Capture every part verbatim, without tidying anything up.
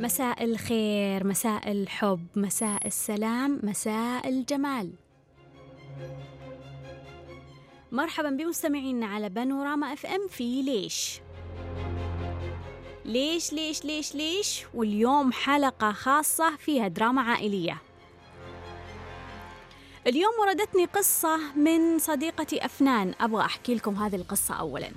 مساء الخير، مساء الحب، مساء السلام، مساء الجمال. مرحبا بمستمعينا على بانوراما أف أم في ليش ليش ليش ليش ليش واليوم حلقة خاصة فيها دراما عائلية. اليوم وردتني قصة من صديقتي أفنان، أبغى أحكي لكم هذه القصة أولا.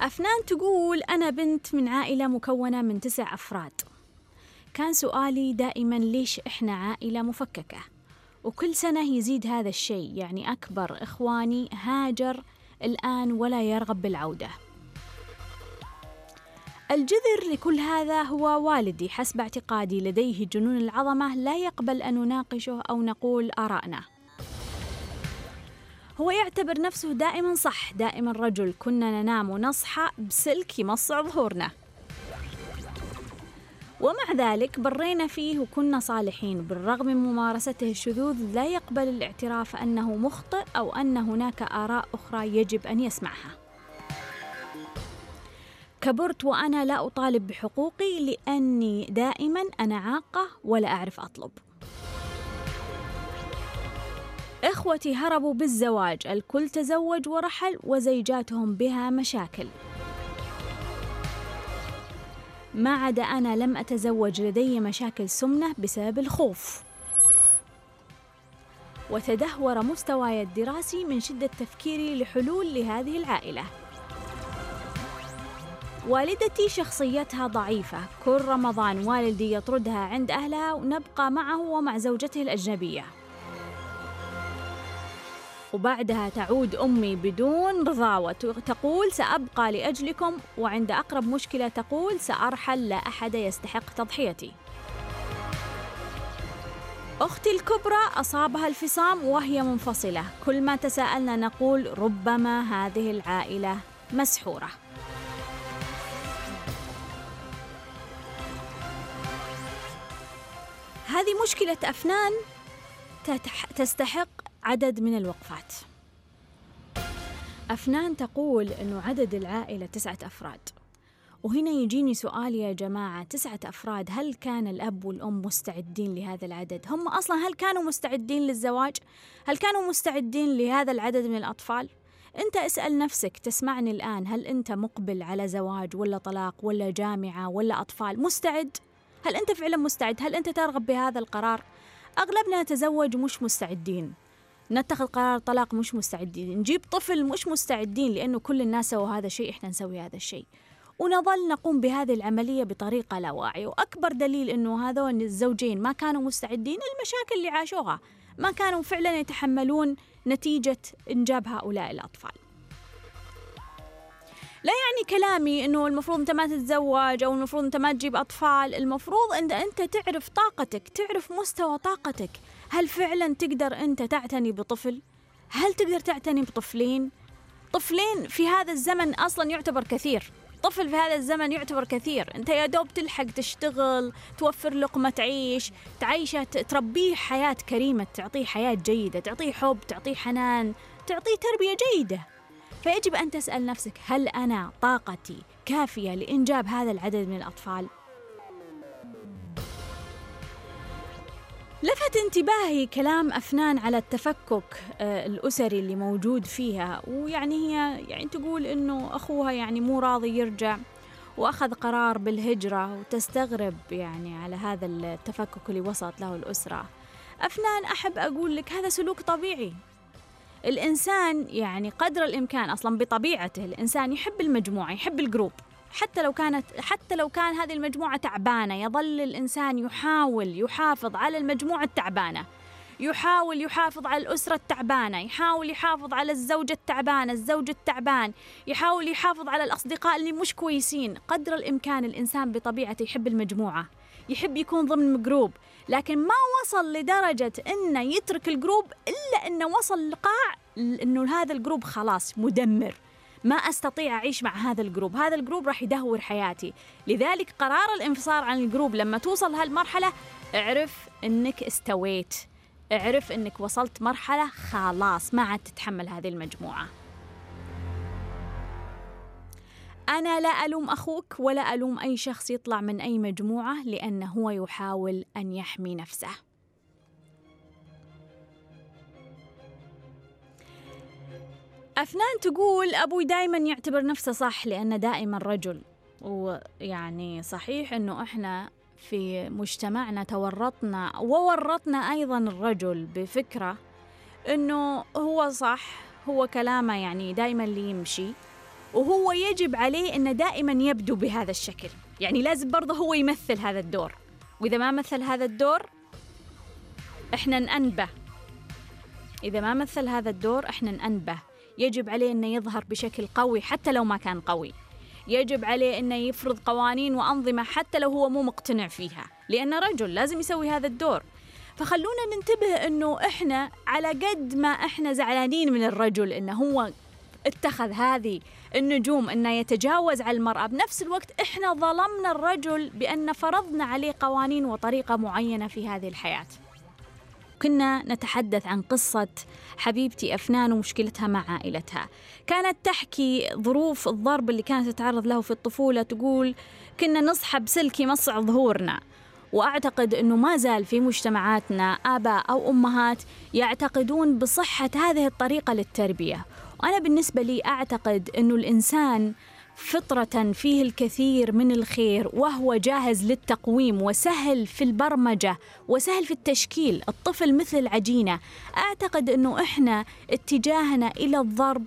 أفنان تقول: أنا بنت من عائلة مكونة من تسع أفراد. كان سؤالي دائما ليش إحنا عائلة مفككة؟ وكل سنة يزيد هذا الشيء، يعني أكبر إخواني هاجر الآن ولا يرغب بالعودة. الجذر لكل هذا هو والدي، حسب اعتقادي لديه جنون العظمة، لا يقبل أن نناقشه أو نقول آرائنا. هو يعتبر نفسه دائما صح، دائما رجل. كنا ننام ونصحى بسلك يمصع ظهورنا، ومع ذلك برينا فيه وكنا صالحين. بالرغم من ممارسته الشذوذ، لا يقبل الاعتراف أنه مخطئ أو أن هناك آراء أخرى يجب أن يسمعها. كبرت وأنا لا أطالب بحقوقي، لأني دائما أنا عاقة ولا أعرف أطلب. إخوتي هربوا بالزواج، الكل تزوج ورحل وزيجاتهم بها مشاكل، ما عدا أنا لم أتزوج، لدي مشاكل سمنة بسبب الخوف. وتدهور مستواي الدراسي من شدة تفكيري لحلول لهذه العائلة. والدتي شخصيتها ضعيفة، كل رمضان والدي يطردها عند أهلها ونبقى معه ومع زوجته الأجنبية، وبعدها تعود أمي بدون رضاوة تقول: سأبقى لأجلكم، وعند أقرب مشكلة تقول: سأرحل، لا أحد يستحق تضحيتي. أختي الكبرى أصابها الفصام وهي منفصلة، كل ما تساءلنا نقول ربما هذه العائلة مسحورة. هذه مشكلة أفنان تستحق عدد من الوقفات. أفنان تقول أنه عدد العائلة تسعة أفراد، وهنا يجيني سؤال: يا جماعة تسعة أفراد، هل كان الأب والأم مستعدين لهذا العدد؟ هم أصلا هل كانوا مستعدين للزواج؟ هل كانوا مستعدين لهذا العدد من الأطفال؟ أنت اسأل نفسك، تسمعني الآن، هل أنت مقبل على زواج ولا طلاق ولا جامعة ولا أطفال؟ مستعد؟ هل أنت فعلا مستعد؟ هل أنت ترغب بهذا القرار؟ أغلبنا نتزوج مش مستعدين، نتخذ قرار طلاق مش مستعدين، نجيب طفل مش مستعدين، لأنه كل الناس سووا هذا الشيء، إحنا نسوي هذا الشيء، ونظل نقوم بهذه العملية بطريقة لا واعية. وأكبر دليل أنه هذول الزوجين ما كانوا مستعدين المشاكل اللي عاشوها، ما كانوا فعلا يتحملون نتيجة إنجاب هؤلاء الأطفال. لا يعني كلامي أنه المفروض أنت ما تتزوج أو المفروض أنت ما تجيب أطفال، المفروض أن أنت تعرف طاقتك، تعرف مستوى طاقتك. هل فعلا تقدر أنت تعتني بطفل؟ هل تقدر تعتني بطفلين؟ طفلين في هذا الزمن أصلا يعتبر كثير، طفل في هذا الزمن يعتبر كثير. أنت يا دوب تلحق تشتغل، توفر لقمة تعيش، تعيشه، تربيه حياة كريمة، تعطيه حياة جيدة، تعطيه حب، تعطيه حنان، تعطيه تربية جيدة. فيجب أن تسأل نفسك: هل أنا طاقتي كافية لإنجاب هذا العدد من الأطفال؟ لفت انتباهي كلام أفنان على التفكك الأسري اللي موجود فيها، ويعني هي يعني تقول إنه أخوها يعني مو راضي يرجع وأخذ قرار بالهجرة، وتستغرب يعني على هذا التفكك اللي وصلت له الأسرة. أفنان، أحب أقول لك هذا سلوك طبيعي. الإنسان يعني قدر الإمكان أصلا بطبيعته الإنسان يحب المجموعة، يحب الجروب، حتى لو كانت حتى لو كان هذه المجموعة تعبانة، يظل الإنسان يحاول يحافظ على المجموعة التعبانة، يحاول يحافظ على الأسرة التعبانة، يحاول يحافظ على الزوجة التعبانة، الزوج التعبان، يحاول يحافظ على الأصدقاء اللي مش كويسين. قدر الإمكان الإنسان بطبيعته يحب المجموعة، يحب يكون ضمن جروب، لكن ما وصل لدرجة إنه يترك الجروب، إلا إنه وصل لقاع إنه هذا الجروب خلاص مدمر، ما أستطيع أعيش مع هذا الجروب، هذا الجروب راح يدهور حياتي. لذلك قرار الانفصال عن الجروب، لما توصل هالمرحلة اعرف إنك استويت، اعرف إنك وصلت مرحلة خلاص ما عاد تتحمل هذه المجموعة. أنا لا ألوم أخوك ولا ألوم أي شخص يطلع من أي مجموعة، لأنه هو يحاول أن يحمي نفسه. أفنان تقول أبوي دائما يعتبر نفسه صح لأنه دائما رجل، ويعني صحيح أنه إحنا في مجتمعنا تورطنا وورطنا أيضا الرجل بفكرة أنه هو صح، هو كلامه يعني دائما اللي يمشي، وهو يجب عليه أنه دائما يبدو بهذا الشكل، يعني لازم برضه هو يمثل هذا الدور، وإذا ما مثل هذا الدور إحنا ننبه، إذا ما مثل هذا الدور إحنا ننبه. يجب عليه أنه يظهر بشكل قوي حتى لو ما كان قوي، يجب عليه أنه يفرض قوانين وأنظمة حتى لو هو مو مقتنع فيها، لأنه رجل لازم يسوي هذا الدور. فخلونا ننتبه أنه إحنا على قد ما إحنا زعلانين من الرجل أنه هو اتخذ هذه النجوم أنه يتجاوز على المرأة، بنفس الوقت إحنا ظلمنا الرجل بأن فرضنا عليه قوانين وطريقة معينة في هذه الحياة. كنا نتحدث عن قصة حبيبتي أفنان ومشكلتها مع عائلتها، كانت تحكي ظروف الضرب اللي كانت تتعرض له في الطفولة. تقول كنا نصحب سلكي مصع ظهورنا، وأعتقد أنه ما زال في مجتمعاتنا آباء أو أمهات يعتقدون بصحة هذه الطريقة للتربية. وأنا بالنسبة لي أعتقد أنه الإنسان فطرة فيه الكثير من الخير، وهو جاهز للتقويم وسهل في البرمجة وسهل في التشكيل، الطفل مثل العجينة. أعتقد أنه إحنا اتجاهنا إلى الضرب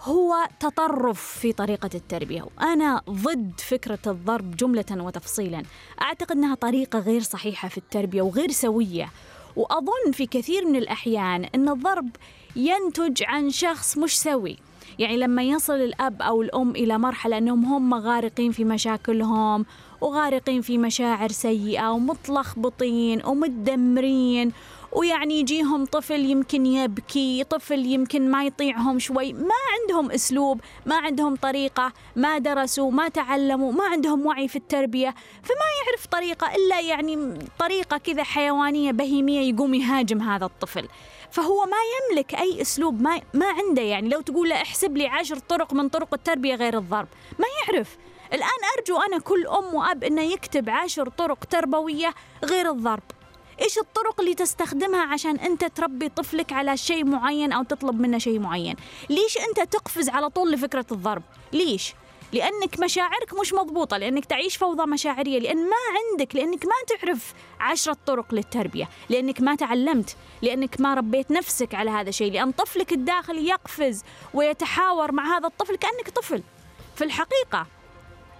هو تطرف في طريقة التربية، وأنا ضد فكرة الضرب جملة وتفصيلا. أعتقد أنها طريقة غير صحيحة في التربية وغير سوية، وأظن في كثير من الأحيان أن الضرب ينتج عن شخص مش سوي. يعني لما يصل الأب أو الأم إلى مرحلة أنهم هم غارقين في مشاكلهم وغارقين في مشاعر سيئة ومتلخبطين ومتدمرين، ويعني يجيهم طفل يمكن يبكي، طفل يمكن ما يطيعهم شوي، ما عندهم أسلوب، ما عندهم طريقة، ما درسوا، ما تعلموا، ما عندهم وعي في التربية، فما يعرف طريقة إلا يعني طريقة كذا حيوانية بهيمية يقوم يهاجم هذا الطفل. فهو ما يملك أي أسلوب، ما, ما عنده، يعني لو تقول له احسب لي عشر طرق من طرق التربية غير الضرب ما يعرف. الآن أرجو أنا كل أم وأب أنه يكتب عشر طرق تربوية غير الضرب. إيش الطرق اللي تستخدمها عشان أنت تربي طفلك على شيء معين أو تطلب منه شيء معين؟ ليش أنت تقفز على طول لفكرة الضرب؟ ليش؟ لأنك مشاعرك مش مضبوطة، لأنك تعيش فوضى مشاعرية، لأن ما عندك، لأنك ما تعرف عشرة طرق للتربية، لأنك ما تعلمت، لأنك ما ربيت نفسك على هذا الشيء، لأن طفلك الداخلي يقفز ويتحاور مع هذا الطفل كأنك طفل. في الحقيقة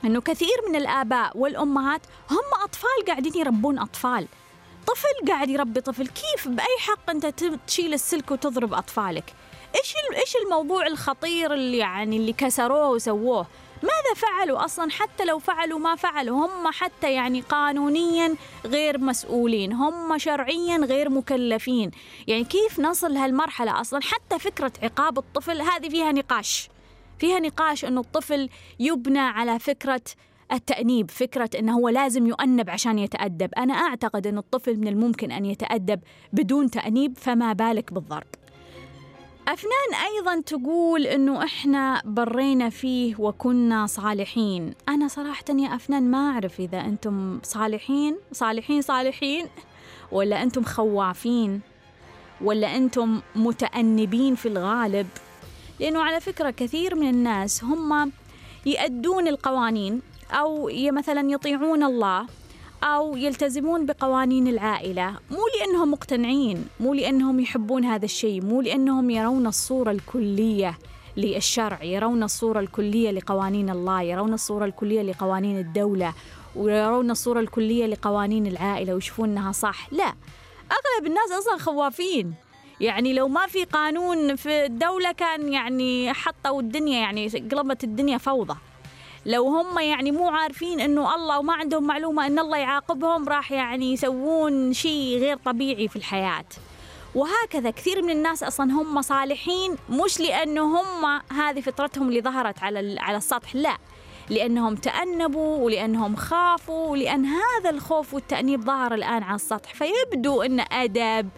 أنه كثير من الآباء والأمهات هم أطفال قاعدين يربون أطفال، طفل قاعد يربي طفل. كيف بأي حق أنت تشيل السلك وتضرب أطفالك؟ إيش إيش الموضوع الخطير اللي يعني اللي كسروه وسووه؟ ماذا فعلوا أصلا؟ حتى لو فعلوا ما فعلوا، هم حتى يعني قانونيا غير مسؤولين، هم شرعيا غير مكلفين. يعني كيف نصل لهالمرحلة أصلا؟ حتى فكرة عقاب الطفل هذه فيها نقاش، فيها نقاش أنه الطفل يبنى على فكرة التأنيب، فكرة أنه هو لازم يؤنب عشان يتأدب. أنا أعتقد أن الطفل من الممكن أن يتأدب بدون تأنيب، فما بالك بالضرب. أفنان أيضا تقول أنه إحنا برينا فيه وكنا صالحين. أنا صراحة يا أفنان ما أعرف إذا أنتم صالحين صالحين صالحين ولا أنتم خوافين ولا أنتم متأنبين في الغالب، لأنه على فكرة كثير من الناس هم يؤدون القوانين أو مثلا يطيعون الله أو يلتزمون بقوانين العائلة، مو لأنهم مقتنعين، مو لأنهم يحبون هذا الشيء، مو لأنهم يرون الصورة الكلية للشرع، يرون الصورة الكلية لقوانين الله، يرون الصورة الكلية لقوانين الدولة، ويرون الصورة الكلية لقوانين العائلة ويشوفون أنها صح. لا، أغلب الناس أصلا خوافين، يعني لو ما في قانون في الدولة كان يعني حطوا الدنيا، يعني قلبت الدنيا فوضى. لو هم يعني مو عارفين أنه الله وما عندهم معلومة أن الله يعاقبهم، راح يعني يسوون شيء غير طبيعي في الحياة. وهكذا كثير من الناس أصلا هم صالحين مش لأنه هم هذه فطرتهم اللي ظهرت على على السطح، لا، لأنهم تأنبوا ولأنهم خافوا، ولأن هذا الخوف والتأنيب ظهر الآن على السطح، فيبدو أن أدب،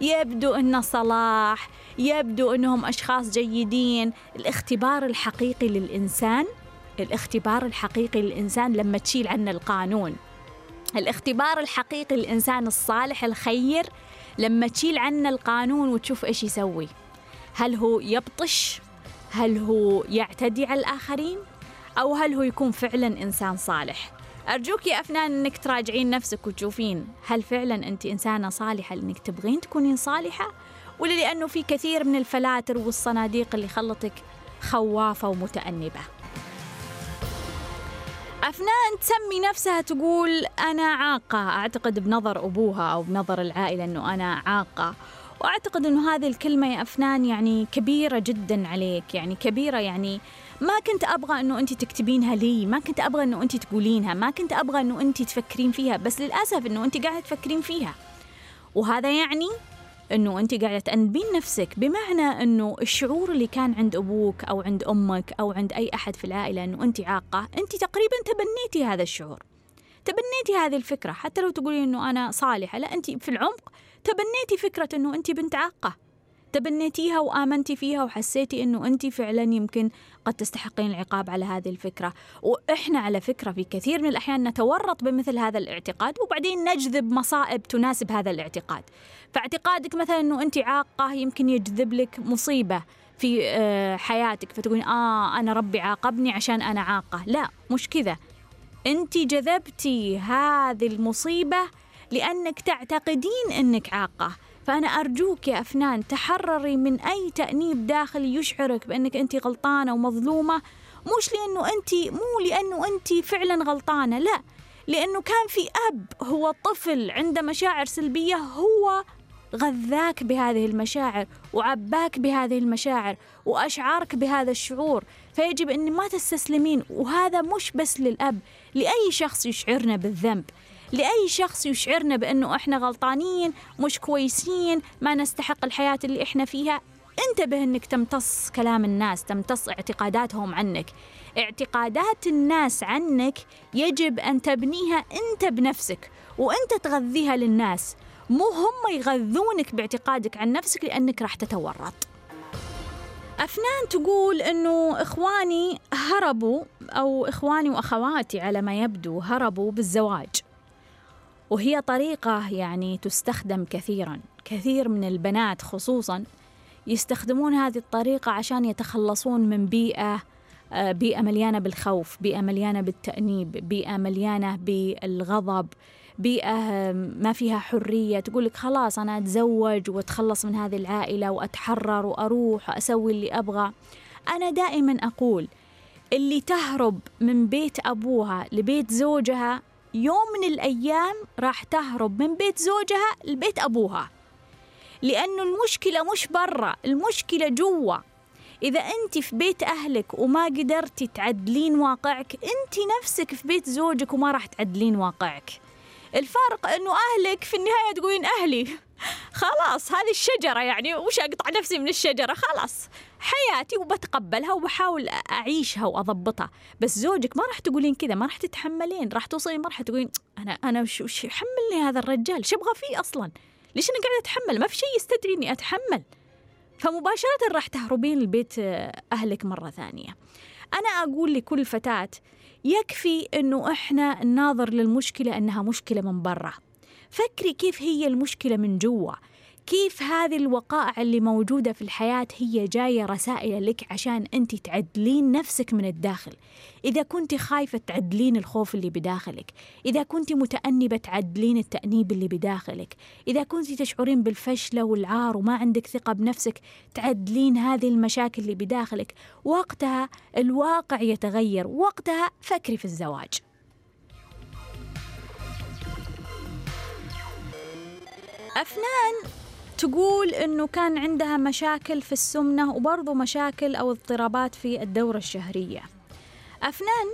يبدو أنه صلاح، يبدو أنهم أشخاص جيدين. الاختبار الحقيقي للإنسان الاختبار الحقيقي للإنسان لما تشيل عنه القانون، الاختبار الحقيقي للإنسان الصالح الخير لما تشيل عنه القانون وتشوف إيش يسوي، هل هو يبطش، هل هو يعتدي على الآخرين، أو هل هو يكون فعلا إنسان صالح. أرجوك يا أفنان أنك تراجعين نفسك وتشوفين هل فعلا أنت إنسانة صالحة لأنك تبغين تكونين صالحة، ولا لأنه في كثير من الفلاتر والصناديق اللي خلطك خوافة ومتأنبة. أفنان تسمي نفسها تقول أنا عاقة، أعتقد بنظر أبوها أو بنظر العائلة أنه أنا عاقة، وأعتقد أنه هذه الكلمة يا أفنان يعني كبيرة جدا عليك، يعني كبيرة، يعني ما كنت أبغى أنه أنت تكتبينها لي، ما كنت أبغى أنه أنت تقولينها، ما كنت أبغى أنه أنت تفكرين فيها، بس للأسف أنه أنت قاعدة تفكرين فيها، وهذا يعني أنه أنت قاعدة تأنبين نفسك. بمعنى أنه الشعور اللي كان عند أبوك أو عند أمك أو عند أي أحد في العائلة أنه أنت عاقة، أنت تقريبا تبنيتي هذا الشعور، تبنيتي هذه الفكرة. حتى لو تقولين أنه أنا صالحة، لا، أنت في العمق تبنيتي فكرة أنه أنت بنت عاقة، تبنيتيها وآمنتي فيها وحسيتي أنه أنت فعلا يمكن قد تستحقين العقاب على هذه الفكرة. وإحنا على فكرة في كثير من الأحيان نتورط بمثل هذا الاعتقاد وبعدين نجذب مصائب تناسب هذا الاعتقاد. فاعتقادك مثلا أنه أنت عاقة يمكن يجذب لك مصيبة في حياتك، فتقولين آه أنا ربي عاقبني عشان أنا عاقة. لا، مش كذا، أنت جذبتي هذه المصيبة لأنك تعتقدين أنك عاقة. فأنا أرجوك يا أفنان تحرري من أي تأنيب داخلي يشعرك بأنك أنت غلطانة ومظلومة، مش لأنه أنت مو لأنه أنت فعلا غلطانة، لا، لأنه كان في أب هو الطفل عنده مشاعر سلبية، هو غذاك بهذه المشاعر وعباك بهذه المشاعر وأشعرك بهذا الشعور. فيجب أن ما تستسلمين، وهذا مش بس للأب، لأي شخص يشعرنا بالذنب، لأي شخص يشعرنا بأنه إحنا غلطانين، مش كويسين، ما نستحق الحياة اللي إحنا فيها. انتبه أنك تمتص كلام الناس، تمتص اعتقاداتهم عنك. اعتقادات الناس عنك يجب أن تبنيها أنت بنفسك وأنت تغذيها للناس، مو هم يغذونك باعتقادك عن نفسك لأنك راح تتورط. أفنان تقول أنه إخواني هربوا، أو إخواني وأخواتي على ما يبدو هربوا بالزواج، وهي طريقة يعني تستخدم كثيراً، كثير من البنات خصوصاً يستخدمون هذه الطريقة عشان يتخلصون من بيئة بيئة مليانة بالخوف، بيئة مليانة بالتأنيب، بيئة مليانة بالغضب، بيئة ما فيها حرية. تقولك خلاص أنا أتزوج وأتخلص من هذه العائلة وأتحرر وأروح وأسوي اللي أبغى. أنا دائماً أقول اللي تهرب من بيت أبوها لبيت زوجها يوم من الأيام راح تهرب من بيت زوجها لبيت أبوها، لأنه المشكلة مش برا، المشكلة جوا. إذا أنت في بيت أهلك وما قدرتي تعدلين واقعك، أنت نفسك في بيت زوجك وما راح تعدلين واقعك. الفرق أنه أهلك في النهاية تقولين أهلي خلاص هذه الشجرة، يعني وش أقطع نفسي من الشجرة، خلاص حياتي وبتقبلها وبحاول أعيشها وأضبطها. بس زوجك ما راح تقولين كذا، ما راح تتحملين، راح توصلين ما راح تقولين أنا أنا وش يحملني هذا الرجال، شو أبغى فيه أصلا، ليش أنا قاعدة أتحمل، ما في شيء يستدعي إني أتحمل. فمباشرة راح تهربين لبيت أهلك مرة ثانية. أنا أقول لكل فتاة يكفي أنه إحنا نناظر للمشكلة أنها مشكلة من برا، فكري كيف هي المشكلة من جوا، كيف هذه الوقائع اللي موجودة في الحياة هي جاية رسائل لك عشان أنت تعدلين نفسك من الداخل. إذا كنت خايفة تعدلين الخوف اللي بداخلك، إذا كنت متأنبة تعدلين التأنيب اللي بداخلك، إذا كنت تشعرين بالفشلة والعار وما عندك ثقة بنفسك تعدلين هذه المشاكل اللي بداخلك. وقتها الواقع يتغير، وقتها فكري في الزواج. أفنان تقول أنه كان عندها مشاكل في السمنة وبرضو مشاكل أو اضطرابات في الدورة الشهرية. أفنان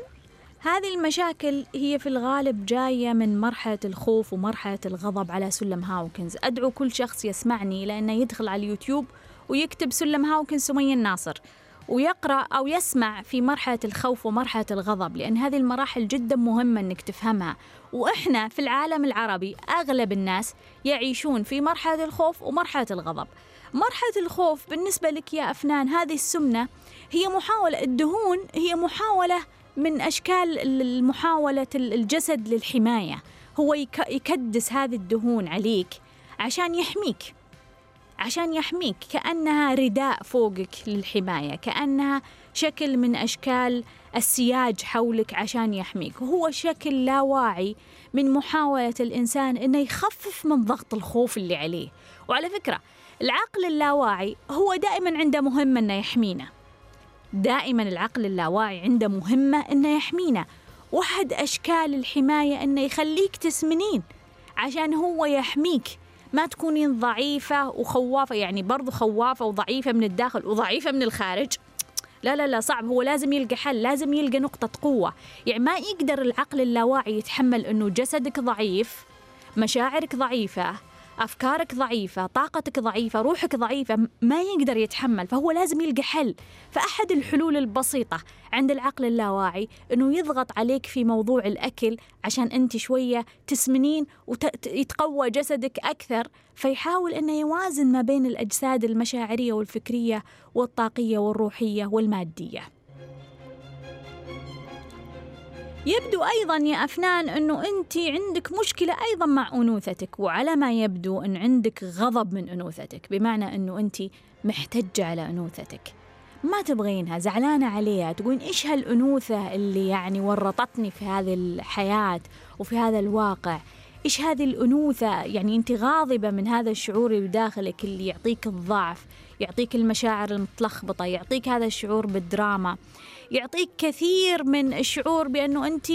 هذه المشاكل هي في الغالب جاية من مرحلة الخوف ومرحلة الغضب على سلم هاوكنز. أدعو كل شخص يسمعني لأنه يدخل على اليوتيوب ويكتب سلم هاوكنز سمية الناصر ويقرأ أو يسمع في مرحلة الخوف ومرحلة الغضب، لأن هذه المراحل جدا مهمة أنك تفهمها. وإحنا في العالم العربي أغلب الناس يعيشون في مرحلة الخوف ومرحلة الغضب. مرحلة الخوف بالنسبة لك يا أفنان، هذه السمنة هي محاولة، الدهون هي محاولة من أشكال محاولة الجسد للحماية، هو يكدس هذه الدهون عليك عشان يحميك، عشان يحميك كأنها رداء فوقك للحماية، كأنها شكل من أشكال السياج حولك عشان يحميك. وهو شكل لا واعي من محاولة الإنسان إنه يخفف من ضغط الخوف اللي عليه. وعلى فكرة العقل اللاواعي هو دائما عنده مهمة إنه يحمينا، دائما العقل اللاواعي عنده مهمة إنه يحمينا. واحد أشكال الحماية إنه يخليك تسمنين عشان هو يحميك، ما تكونين ضعيفة وخوافة، يعني برضو خوافة وضعيفة من الداخل وضعيفة من الخارج. لا لا لا، صعب، هو لازم يلقى حل، لازم يلقى نقطة قوة. يعني ما يقدر العقل اللاواعي يتحمل أنه جسدك ضعيف، مشاعرك ضعيفة، أفكارك ضعيفة، طاقتك ضعيفة، روحك ضعيفة، ما يقدر يتحمل، فهو لازم يلقى حل. فأحد الحلول البسيطة عند العقل اللاواعي أنه يضغط عليك في موضوع الأكل عشان أنت شوية تسمنين ويتقوى جسدك أكثر، فيحاول أنه يوازن ما بين الأجساد المشاعرية والفكرية والطاقية والروحية والمادية. يبدو أيضاً يا أفنان أنه أنت عندك مشكلة أيضاً مع أنوثتك، وعلى ما يبدو أن عندك غضب من أنوثتك، بمعنى أنه أنت محتجة على أنوثتك، ما تبغينها، زعلانة عليها، تقولين إيش هالأنوثة اللي يعني ورطتني في هذه الحياة وفي هذا الواقع، إيش هذه الأنوثة. يعني أنت غاضبة من هذا الشعور اللي بداخلك اللي يعطيك الضعف، يعطيك المشاعر المتلخبطة، يعطيك هذا الشعور بالدراما، يعطيك كثير من الشعور بأنه أنت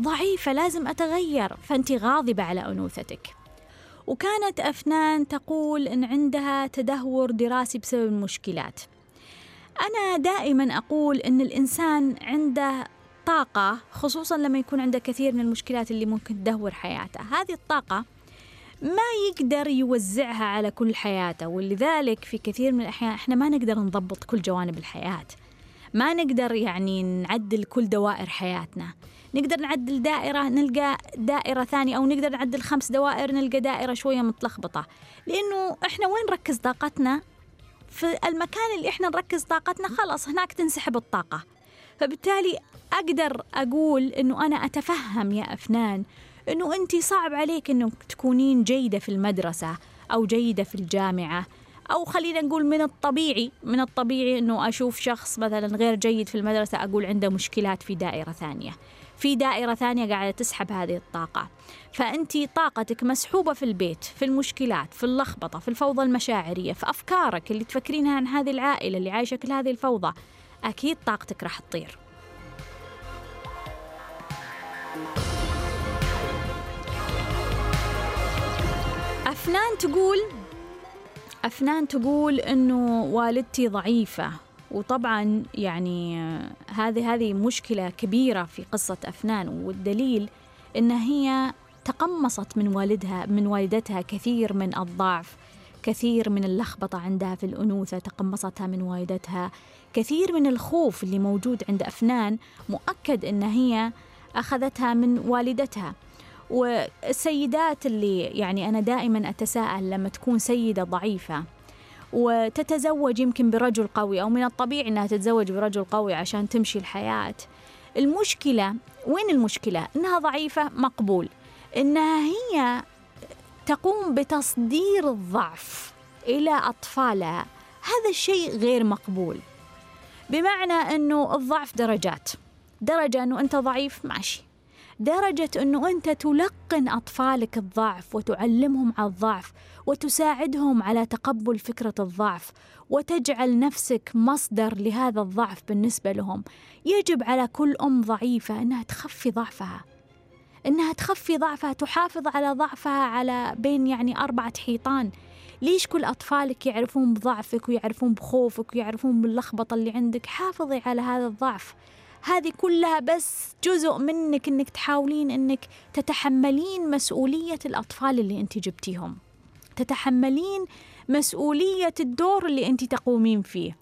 ضعيفة، لازم أتغير، فأنت غاضبة على أنوثتك. وكانت أفنان تقول إن عندها تدهور دراسي بسبب المشكلات. أنا دائما أقول إن الإنسان عنده طاقة، خصوصا لما يكون عنده كثير من المشكلات اللي ممكن تدهور حياته، هذه الطاقة ما يقدر يوزعها على كل حياته، ولذلك في كثير من الأحيان إحنا ما نقدر نضبط كل جوانب الحياة، ما نقدر يعني نعدل كل دوائر حياتنا، نقدر نعدل دائرة نلقى دائرة ثانية، أو نقدر نعدل خمس دوائر نلقى دائرة شوية متلخبطة، لأنه إحنا وين نركز طاقتنا؟ في المكان اللي إحنا نركز طاقتنا خلاص هناك تنسحب الطاقة. فبالتالي أقدر أقول أنه أنا أتفهم يا أفنان أنه أنت صعب عليك أنك تكونين جيدة في المدرسة أو جيدة في الجامعة، أو خلينا نقول من الطبيعي من الطبيعي أنه أشوف شخص مثلا غير جيد في المدرسة أقول عنده مشكلات في دائرة ثانية، في دائرة ثانية قاعدة تسحب هذه الطاقة. فأنت طاقتك مسحوبة في البيت، في المشكلات، في اللخبطة، في الفوضى المشاعرية، في أفكارك اللي تفكرينها عن هذه العائلة اللي عايشة كل هذه الفوضى، أكيد طاقتك راح تطير. أفنان تقول أفنان تقول إنه والدتي ضعيفة، وطبعا يعني هذه هذه مشكلة كبيرة في قصة أفنان، والدليل إنها هي تقمصت من والدها من والدتها كثير من الضعف، كثير من اللخبطة عندها في الأنوثة تقمصتها من والدتها، كثير من الخوف اللي موجود عند أفنان مؤكد إن هي أخذتها من والدتها. والسيدات اللي يعني أنا دائما أتساءل لما تكون سيدة ضعيفة وتتزوج يمكن برجل قوي، أو من الطبيعي أنها تتزوج برجل قوي عشان تمشي الحياة، المشكلة وين؟ المشكلة أنها ضعيفة مقبول، أنها هي تقوم بتصدير الضعف إلى أطفالها، هذا الشيء غير مقبول. بمعنى أنه الضعف درجات، درجة أنه أنت ضعيف ماشي، درجة أنه أنت تلقن أطفالك الضعف وتعلمهم على الضعف وتساعدهم على تقبل فكرة الضعف وتجعل نفسك مصدر لهذا الضعف بالنسبة لهم. يجب على كل أم ضعيفة أنها تخفي ضعفها، إنها تخفي ضعفها، تحافظ على ضعفها على بين يعني أربعة حيطان. ليش كل أطفالك يعرفون بضعفك ويعرفون بخوفك ويعرفون باللخبطة اللي عندك؟ حافظي على هذا الضعف، هذه كلها بس جزء منك، إنك تحاولين إنك تتحملين مسؤولية الأطفال اللي أنت جبتيهم، تتحملين مسؤولية الدور اللي أنت تقومين فيه.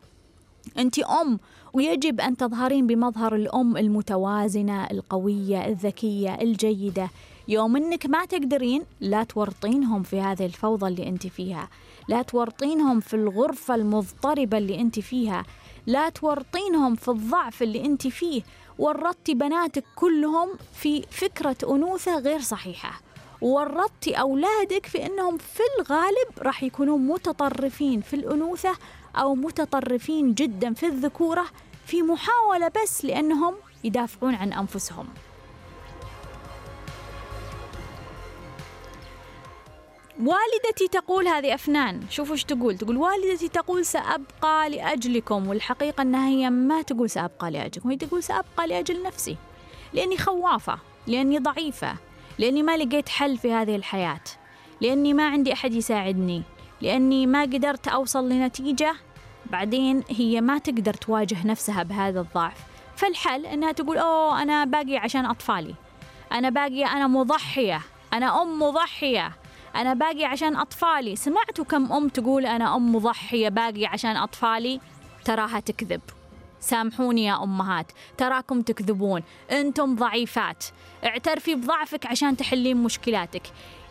أنت أم ويجب أن تظهرين بمظهر الأم المتوازنة القوية الذكية الجيدة. يوم أنك ما تقدرين لا تورطينهم في هذه الفوضى اللي أنت فيها، لا تورطينهم في الغرفة المضطربة اللي أنت فيها، لا تورطينهم في الضعف اللي أنت فيه، ورطتي بناتك كلهم في فكرة أنوثة غير صحيحة، ورطتي أولادك في أنهم في الغالب راح يكونوا متطرفين في الأنوثة أو متطرفين جدا في الذكورة، في محاولة بس لأنهم يدافعون عن أنفسهم. والدتي تقول، هذه أفنان شوفوا ايش تقول، تقول والدتي تقول سأبقى لأجلكم، والحقيقة أنها هي ما تقول سأبقى لأجلكم، هي تقول سأبقى لأجل نفسي، لأني خوافة، لأني ضعيفة، لأني ما لقيت حل في هذه الحياة، لأني ما عندي أحد يساعدني، لأني ما قدرت أوصل لنتيجة. بعدين هي ما تقدر تواجه نفسها بهذا الضعف، فالحل أنها تقول أوه أنا باقية عشان أطفالي، أنا باقية، أنا مضحية، أنا أم مضحية، أنا باقي عشان أطفالي. سمعتوا كم أم تقول أنا أم مضحية باقي عشان أطفالي؟ تراها تكذب. سامحوني يا أمهات، تراكم تكذبون، أنتم ضعيفات، اعترفي بضعفك عشان تحلين مشكلاتك.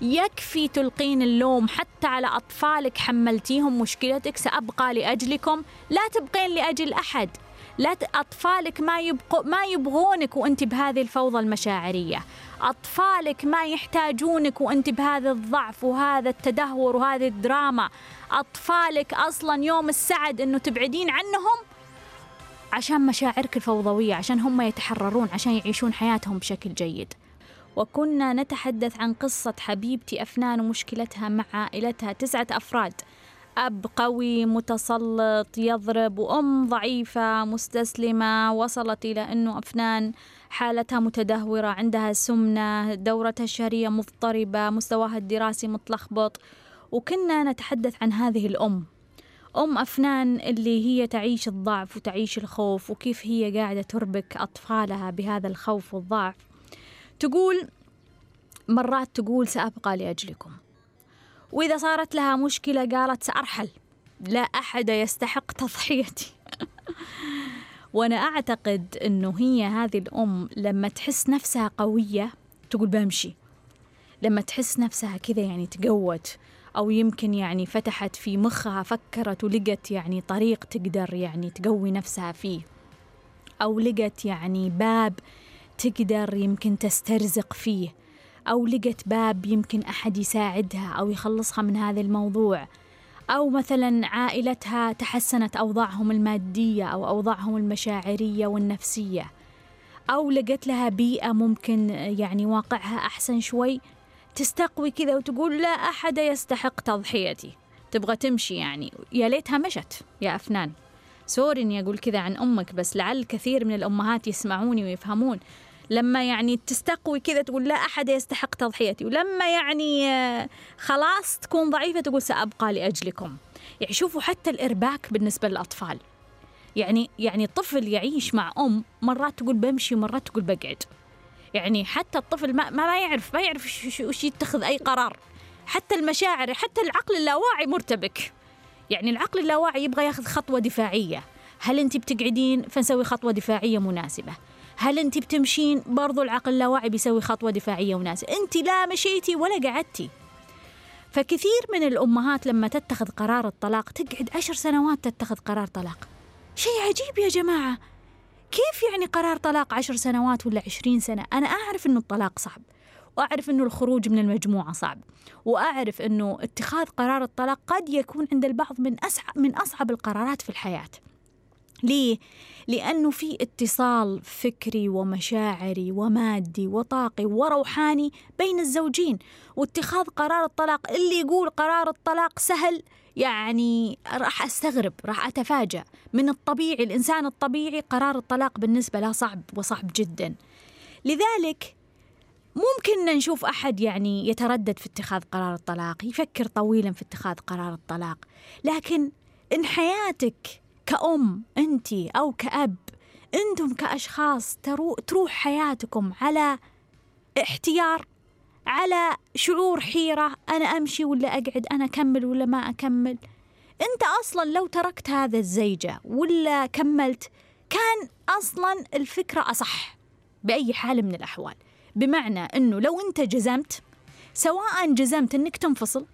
يكفي تلقين اللوم حتى على أطفالك، حملتيهم مشكلتك. سأبقى لأجلكم، لا تبقين لأجل أحد، لا ت... أطفالك ما يبقوا ما يبغونك وأنت بهذه الفوضى المشاعرية، أطفالك ما يحتاجونك وأنت بهذا الضعف وهذا التدهور وهذه الدراما. أطفالك أصلا يوم السعد أنه تبعدين عنهم عشان مشاعرك الفوضوية، عشان هم يتحررون، عشان يعيشون حياتهم بشكل جيد. وكنا نتحدث عن قصة حبيبتي أفنان ومشكلتها مع عائلتها، تسعة أفراد، أب قوي متسلط يضرب، وأم ضعيفة مستسلمة، وصلت إلى أنه أفنان حالتها متدهورة، عندها سمنة، دورتها الشهرية مضطربة، مستواها الدراسي متلخبط. وكنا نتحدث عن هذه الأم، أم أفنان اللي هي تعيش الضعف وتعيش الخوف، وكيف هي قاعدة تربك أطفالها بهذا الخوف والضعف. تقول مرات تقول سأبقى لأجلكم، وإذا صارت لها مشكلة قالت سأرحل، لا أحد يستحق تضحيتي. وأنا أعتقد أنه هي هذه الأم لما تحس نفسها قوية تقول بمشي، لما تحس نفسها كذا يعني تقوت، أو يمكن يعني فتحت في مخها، فكرت ولقت يعني طريق تقدر يعني تقوي نفسها فيه، أو لقت يعني باب تقدر يمكن تسترزق فيه، أو لقت باب يمكن أحد يساعدها أو يخلصها من هذا الموضوع، أو مثلا عائلتها تحسنت أوضاعهم المادية أو أوضاعهم المشاعرية والنفسية، أو لقت لها بيئة ممكن يعني واقعها أحسن شوي، تستقوي كذا وتقول لا أحد يستحق تضحيتي، تبغى تمشي يعني. يا ليتها مشت يا أفنان، سوري إني أقول كذا عن أمك، بس لعل كثير من الأمهات يسمعوني ويفهمون. لما يعني تستقوي كذا تقول لا أحد يستحق تضحيتي، ولما يعني خلاص تكون ضعيفة تقول سأبقى لأجلكم. يعني شوفوا حتى الإرباك بالنسبة للأطفال، يعني يعني الطفل يعيش مع أم مرات تقول بمشي، مرات تقول بقعد، يعني حتى الطفل ما ما يعرف ما يعرف وش يتخذ أي قرار، حتى المشاعر، حتى العقل اللاواعي مرتبك. يعني العقل اللاواعي يبغى ياخذ خطوة دفاعية، هل أنت بتقعدين فنسوي خطوة دفاعية مناسبة، هل أنت بتمشين برضو العقل اللاواعي بيسوي خطوة دفاعية مناسبة، أنت لا مشيتي ولا قعدتي. فكثير من الأمهات لما تتخذ قرار الطلاق تقعد عشر سنوات تتخذ قرار طلاق، شيء عجيب يا جماعة. كيف يعني قرار طلاق عشر سنوات ولا عشرين سنة؟ أنا أعرف أنه الطلاق صعب، وأعرف أنه الخروج من المجموعة صعب، وأعرف أنه اتخاذ قرار الطلاق قد يكون عند البعض من أصعب, من أصعب القرارات في الحياة. ليه؟ لأنه في اتصال فكري ومشاعري ومادي وطاقي وروحاني بين الزوجين، واتخاذ قرار الطلاق، اللي يقول قرار الطلاق سهل يعني راح أستغرب، راح أتفاجأ. من الطبيعي، الإنسان الطبيعي قرار الطلاق بالنسبة له صعب وصعب جدا. لذلك ممكن نشوف أحد يعني يتردد في اتخاذ قرار الطلاق، يفكر طويلا في اتخاذ قرار الطلاق. لكن إن حياتك كأم أنت أو كأب، أنتم كأشخاص تروح حياتكم على احتيار، على شعور حيرة، أنا أمشي ولا أقعد، أنا أكمل ولا ما أكمل. أنت أصلا لو تركت هذا الزيجة ولا كملت كان أصلا الفكرة أصح بأي حال من الأحوال، بمعنى أنه لو أنت جزمت، سواء جزمت أنك تنفصل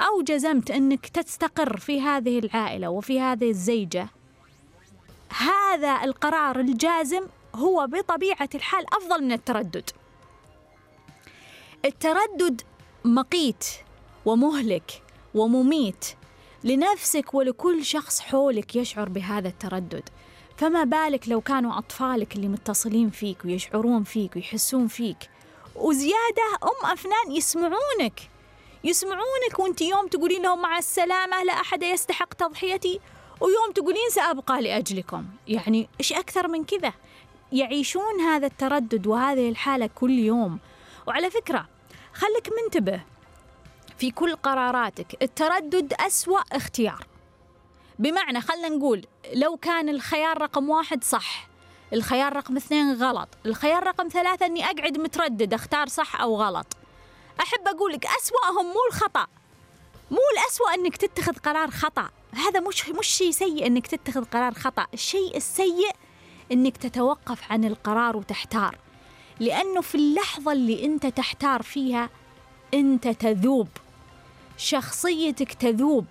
أو جزمت أنك تستقر في هذه العائلة وفي هذه الزيجة، هذا القرار الجازم هو بطبيعة الحال أفضل من التردد. التردد مقيت ومهلك ومميت لنفسك ولكل شخص حولك يشعر بهذا التردد، فما بالك لو كانوا أطفالك اللي متصلين فيك ويشعرون فيك ويحسون فيك. وزيادة أم أفنان يسمعونك يسمعونك وانت يوم تقولين لهم مع السلامة لا أحد يستحق تضحيتي، ويوم تقولين سأبقى لأجلكم. يعني إيش أكثر من كذا؟ يعيشون هذا التردد وهذه الحالة كل يوم. وعلى فكرة خلك منتبه في كل قراراتك، التردد أسوأ اختيار. بمعنى خلنا نقول لو كان الخيار رقم واحد صح، الخيار رقم اثنين غلط، الخيار رقم ثلاثة أني أقعد متردد أختار صح أو غلط. أحب أقولك أسوأهم مو الخطأ، مو الأسوأ أنك تتخذ قرار خطأ، هذا مش مش شيء سيء أنك تتخذ قرار خطأ. الشيء السيء أنك تتوقف عن القرار وتحتار، لأنه في اللحظة اللي أنت تحتار فيها أنت تذوب، شخصيتك تذوب،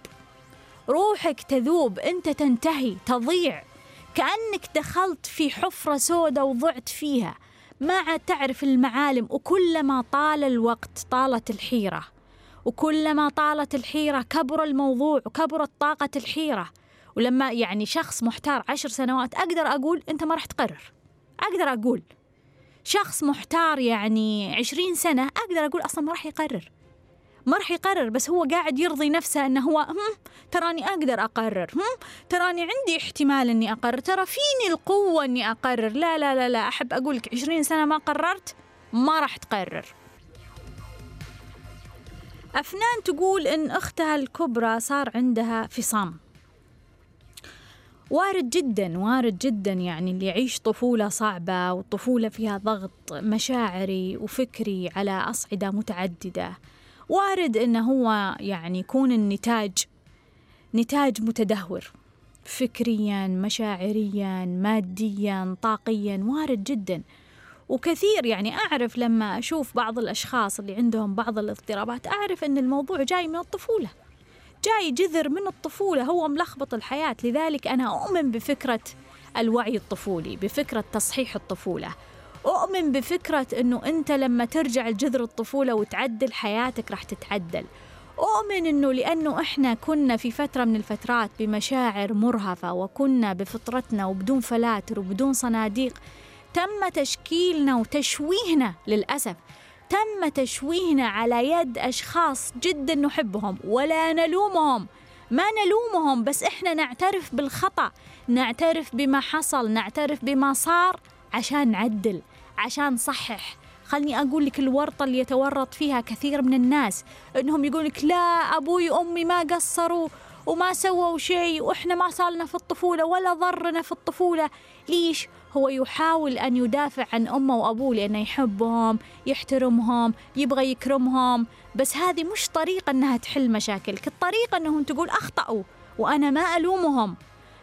روحك تذوب، أنت تنتهي، تضيع، كأنك دخلت في حفرة سوداء وضعت فيها ما عاد تعرف المعالم. وكلما طال الوقت طالت الحيرة، وكلما طالت الحيرة كبر الموضوع وكبرت طاقة الحيرة. ولما يعني شخص محتار عشر سنوات أقدر أقول أنت ما راح تقرر، أقدر أقول شخص محتار يعني عشرين سنة أقدر أقول أصلا ما راح يقرر، ما راح يقرر، بس هو قاعد يرضي نفسه أنه هو هم تراني أقدر أقرر، هم تراني عندي احتمال أني أقرر، ترى فيني القوة أني أقرر. لا لا لا لا، أحب أقولك عشرين سنة ما قررت ما راح تقرر. أفنان تقول إن أختها الكبرى صار عندها فصام. وارد جدا وارد جدا يعني اللي يعيش طفولة صعبة والطفولة فيها ضغط مشاعري وفكري على أصعدة متعددة، وارد إنه هو يعني يكون النتاج نتاج متدهور فكريا مشاعريا ماديا طاقيا، وارد جدا. وكثير يعني أعرف لما أشوف بعض الأشخاص اللي عندهم بعض الاضطرابات أعرف إن الموضوع جاي من الطفولة، جاي جذر من الطفولة، هو ملخبط الحياة. لذلك أنا أؤمن بفكرة الوعي الطفولي، بفكرة تصحيح الطفولة، أؤمن بفكرة أنه أنت لما ترجع لجذر الطفولة وتعدل حياتك راح تتعدل. أؤمن أنه لأنه إحنا كنا في فترة من الفترات بمشاعر مرهفة، وكنا بفطرتنا وبدون فلاتر وبدون صناديق تم تشكيلنا وتشويهنا، للأسف تم تشويهنا على يد أشخاص جدا نحبهم ولا نلومهم، ما نلومهم، بس إحنا نعترف بالخطأ، نعترف بما حصل، نعترف بما صار عشان نعدل، عشان نصحح. خلني أقول لك الورطة اللي يتورط فيها كثير من الناس، إنهم يقول لك لا أبوي وأمي ما قصروا وما سووا شيء وإحنا ما صالنا في الطفولة ولا ضرنا في الطفولة. ليش؟ هو يحاول أن يدافع عن أمه وأبوه لأنه يحبهم، يحترمهم، يبغى يكرمهم، بس هذه مش طريقة أنها تحل مشاكلك. الطريقة أنهم تقول أخطأوا وأنا ما ألومهم.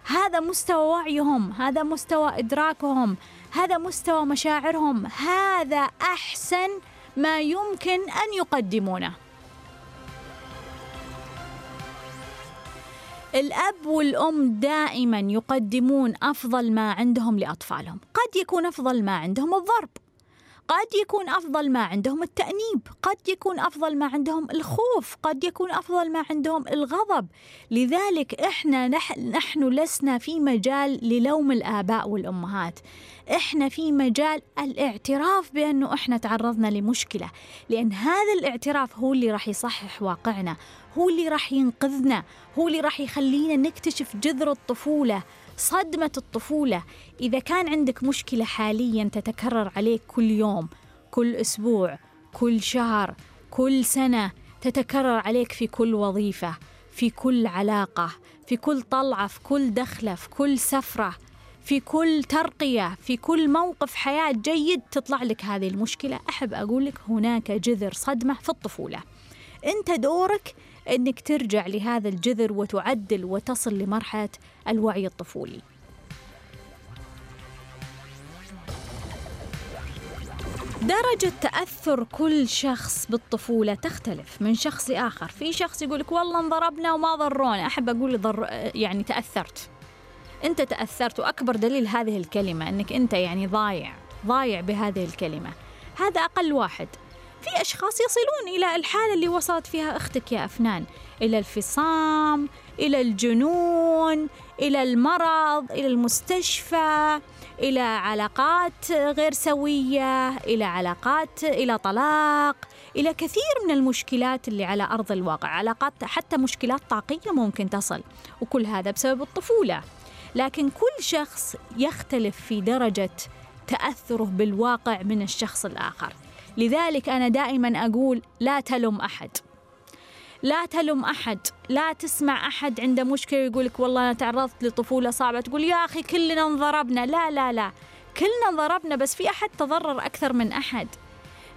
هذا مستوى وعيهم، هذا مستوى إدراكهم، هذا مستوى مشاعرهم، هذا أحسن ما يمكن أن يقدمونه. الأب والأم دائما يقدمون أفضل ما عندهم لأطفالهم. قد يكون أفضل ما عندهم الضرب، قد يكون أفضل ما عندهم التأنيب، قد يكون أفضل ما عندهم الخوف، قد يكون أفضل ما عندهم الغضب. لذلك إحنا نحن لسنا في مجال للوم الآباء والأمهات، إحنا في مجال الاعتراف بأنه إحنا تعرضنا لمشكلة، لأن هذا الاعتراف هو اللي راح يصحح واقعنا، هو اللي راح ينقذنا، هو اللي راح يخلينا نكتشف جذر الطفولة، صدمة الطفولة. إذا كان عندك مشكلة حاليا تتكرر عليك كل يوم، كل أسبوع، كل شهر، كل سنة، تتكرر عليك في كل وظيفة، في كل علاقة، في كل طلعة، في كل دخلة، في كل سفرة، في كل ترقية، في كل موقف حياة جيد تطلع لك هذه المشكلة، أحب أقول لك هناك جذر صدمة في الطفولة. أنت دورك أنك ترجع لهذا الجذر وتعدل وتصل لمرحلة الوعي الطفولي. درجة تأثر كل شخص بالطفولة تختلف من شخص لآخر. في شخص يقولك والله انضربنا وما ضرونا، أحب أقول ضر يعني تأثرت. أنت تأثرت، وأكبر دليل هذه الكلمة أنك أنت يعني ضايع ضايع بهذه الكلمة. هذا أقل واحد. في أشخاص يصلون إلى الحالة اللي وصلت فيها أختك يا أفنان، إلى الفصام، إلى الجنون، إلى المرض، إلى المستشفى، إلى علاقات غير سوية، إلى علاقات، إلى طلاق، إلى كثير من المشكلات اللي على أرض الواقع، علاقات حتى مشكلات طاقية ممكن تصل، وكل هذا بسبب الطفولة. لكن كل شخص يختلف في درجة تأثره بالواقع من الشخص الآخر. لذلك أنا دائما أقول لا تلم أحد، لا تلم أحد، لا تسمع أحد عنده مشكلة يقولك والله أنا تعرضت لطفولة صعبة، تقول يا أخي كلنا انضربنا. لا لا لا، كلنا انضربنا، بس في أحد تضرر أكثر من أحد،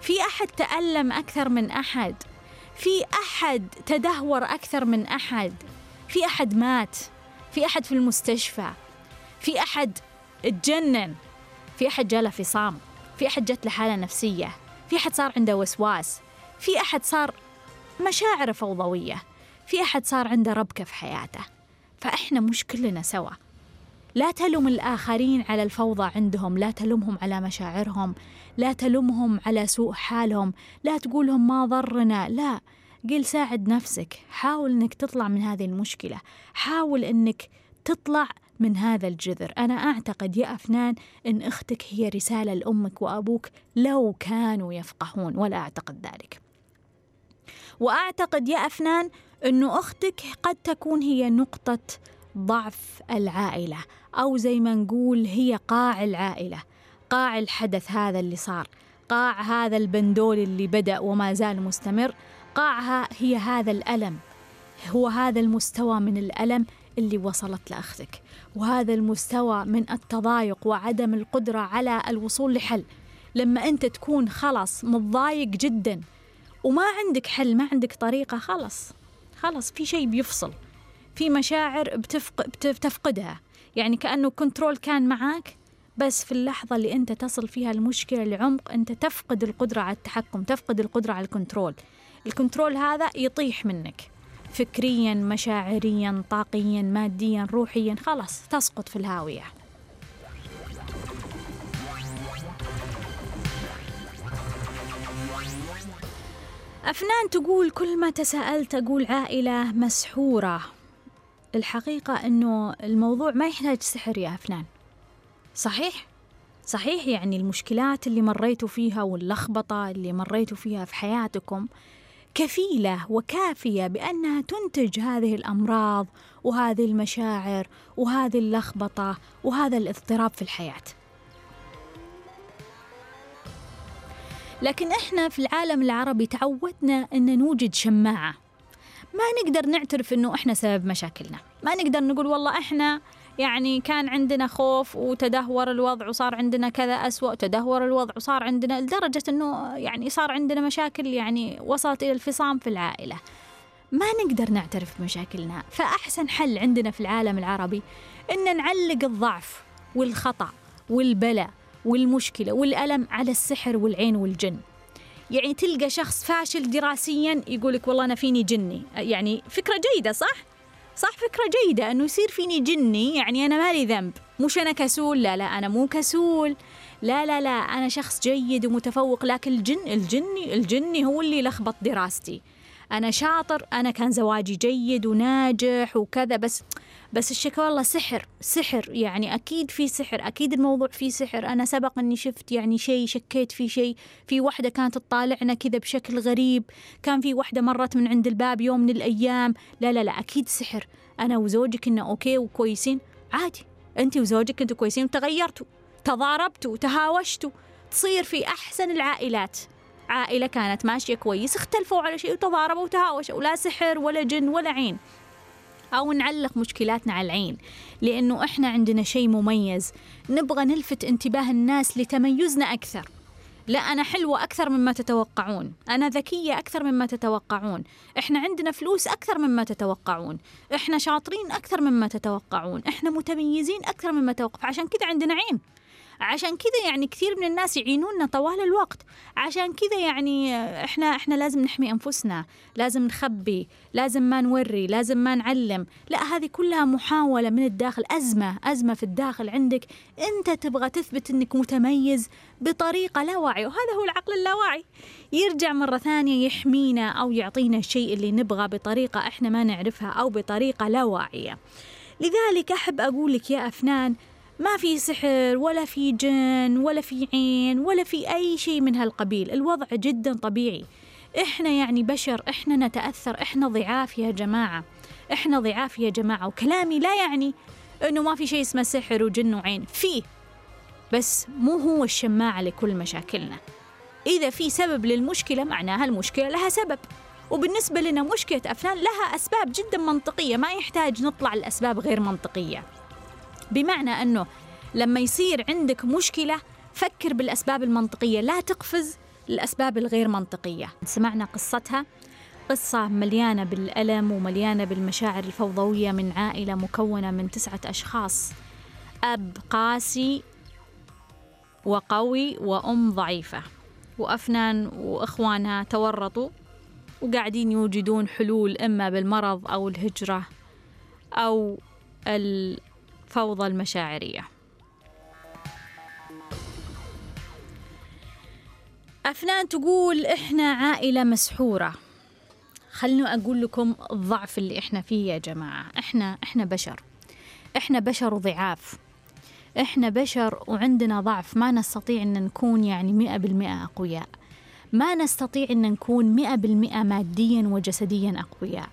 في أحد تألم أكثر من أحد، في أحد تدهور أكثر من أحد، في أحد مات، في أحد في المستشفى، في أحد اتجنن، في أحد جاله فصام، في أحد جت لحالة نفسية، في أحد صار عنده وسواس، في أحد صار مشاعر فوضوية، في أحد صار عنده ربكة في حياته. فإحنا مش كلنا سوا. لا تلوم الآخرين على الفوضى عندهم، لا تلومهم على مشاعرهم، لا تلومهم على سوء حالهم، لا تقولهم ما ضرنا، لا، قل ساعد نفسك، حاول أنك تطلع من هذه المشكلة، حاول أنك تطلع من هذا الجذر. أنا أعتقد يا أفنان أن أختك هي رسالة لأمك وأبوك لو كانوا يفقهون، ولا أعتقد ذلك. وأعتقد يا أفنان أن أختك قد تكون هي نقطة ضعف العائلة، أو زي ما نقول هي قاع العائلة، قاع الحدث هذا اللي صار، قاع هذا البندول اللي بدأ وما زال مستمر، قاعها هي هذا الألم، هو هذا المستوى من الألم اللي وصلت لأختك، وهذا المستوى من التضايق وعدم القدرة على الوصول لحل. لما أنت تكون خلص متضايق جدا وما عندك حل، ما عندك طريقة، خلص خلص في شيء بيفصل، في مشاعر بتفقدها، يعني كأنه كنترول كان معك، بس في اللحظة اللي أنت تصل فيها المشكلة لعمق أنت تفقد القدرة على التحكم، تفقد القدرة على الكنترول. الكنترول هذا يطيح منك فكريا، مشاعريا، طاقيا، ماديا، روحيا، خلاص تسقط في الهاوية. أفنان تقول كل ما تساءلت أقول عائلة مسحورة. الحقيقة أنه الموضوع ما يحتاج سحر يا أفنان، صحيح؟ صحيح، يعني المشكلات اللي مريتوا فيها واللخبطة اللي مريتوا فيها في حياتكم كفيلة وكافية بأنها تنتج هذه الأمراض وهذه المشاعر وهذه اللخبطة وهذا الاضطراب في الحياة. لكن إحنا في العالم العربي تعودنا أن نوجد شماعة، ما نقدر نعترف أنه إحنا سبب مشاكلنا، ما نقدر نقول والله إحنا يعني كان عندنا خوف وتدهور الوضع وصار عندنا كذا أسوأ، تدهور الوضع وصار عندنا، لدرجة أنه يعني صار عندنا مشاكل يعني وصلت إلى الفصام في العائلة. ما نقدر نعترف بمشاكلنا، فأحسن حل عندنا في العالم العربي أن نعلق الضعف والخطأ والبلاء والمشكلة والألم على السحر والعين والجن. يعني تلقى شخص فاشل دراسيا يقولك والله أنا فيني جني، يعني فكرة جيدة صح؟ صح، فكرة جيدة أنه يصير فيني جني، يعني أنا مالي ذنب، مش أنا كسول، لا لا أنا مو كسول، لا لا لا أنا شخص جيد ومتفوق، لكن الجن الجني الجني هو اللي لخبط دراستي، أنا شاطر، أنا كان زواجي جيد وناجح وكذا، بس بس الشكوى والله سحر سحر، يعني أكيد في سحر، أكيد الموضوع فيه سحر، أنا سبق أني شفت يعني شيء، شكيت في شيء، في واحدة كانت تطالعنا كذا بشكل غريب، كان في واحدة مرت من عند الباب يوم من الأيام، لا لا لا أكيد سحر، أنا وزوجك إنه أوكي وكويسين، عادي أنت وزوجك أنتوا كويسين وتغيرتوا، تضاربتوا، تهاوشتوا، تصير في أحسن العائلات، عائلة كانت ماشية كويس اختلفوا على شيء وتضاربوا وتهاوشوا، ولا سحر ولا جن ولا عين. أو نعلق مشكلاتنا على العين لأنه إحنا عندنا شيء مميز، نبغى نلفت انتباه الناس لتميزنا أكثر، لا أنا حلوة أكثر مما تتوقعون، أنا ذكية أكثر مما تتوقعون، إحنا عندنا فلوس أكثر مما تتوقعون، إحنا شاطرين أكثر مما تتوقعون، إحنا متميزين أكثر مما تتوقعون، عشان كذا عندنا عين، عشان كذا يعني كثير من الناس يعينوننا طوال الوقت. عشان كذا يعني احنا احنا لازم نحمي انفسنا، لازم نخبي، لازم ما نوري، لازم ما نعلم. لا، هذه كلها محاولة من الداخل، أزمة أزمة في الداخل عندك، انت تبغى تثبت انك متميز بطريقة لا واعي، وهذا هو العقل اللاواعي يرجع مرة ثانية يحمينا او يعطينا الشيء اللي نبغى بطريقة احنا ما نعرفها او بطريقة لا واعية. لذلك أحب أقول لك يا أفنان، ما في سحر ولا في جن ولا في عين ولا في أي شيء من هالقبيل. الوضع جدا طبيعي، إحنا يعني بشر، إحنا نتأثر، إحنا ضعاف يا جماعة، إحنا ضعاف يا جماعة. وكلامي لا يعني إنه ما في شيء اسمه سحر وجن وعين، فيه، بس مو هو الشماعة لكل مشاكلنا. إذا في سبب للمشكلة معناها المشكلة لها سبب، وبالنسبة لنا مشكلة أفنان لها أسباب جدا منطقية، ما يحتاج نطلع الأسباب غير منطقية. بمعنى أنه لما يصير عندك مشكلة فكر بالأسباب المنطقية، لا تقفز الأسباب الغير منطقية. سمعنا قصتها، قصة مليانة بالألم ومليانة بالمشاعر الفوضوية من عائلة مكونة من تسعة أشخاص، أب قاسي وقوي وأم ضعيفة، وأفنان وإخوانها تورطوا وقاعدين يوجدون حلول إما بالمرض أو الهجرة أو الفوضى المشاعرية. أفنان تقول إحنا عائلة مسحورة. خلني أقول لكم الضعف اللي إحنا فيه يا جماعة، إحنا إحنا بشر، إحنا بشر وضعاف، إحنا بشر وعندنا ضعف، ما نستطيع أن نكون يعني مئة بالمئة أقوياء، ما نستطيع أن نكون مئة بالمئة مادياً وجسدياً أقوياء،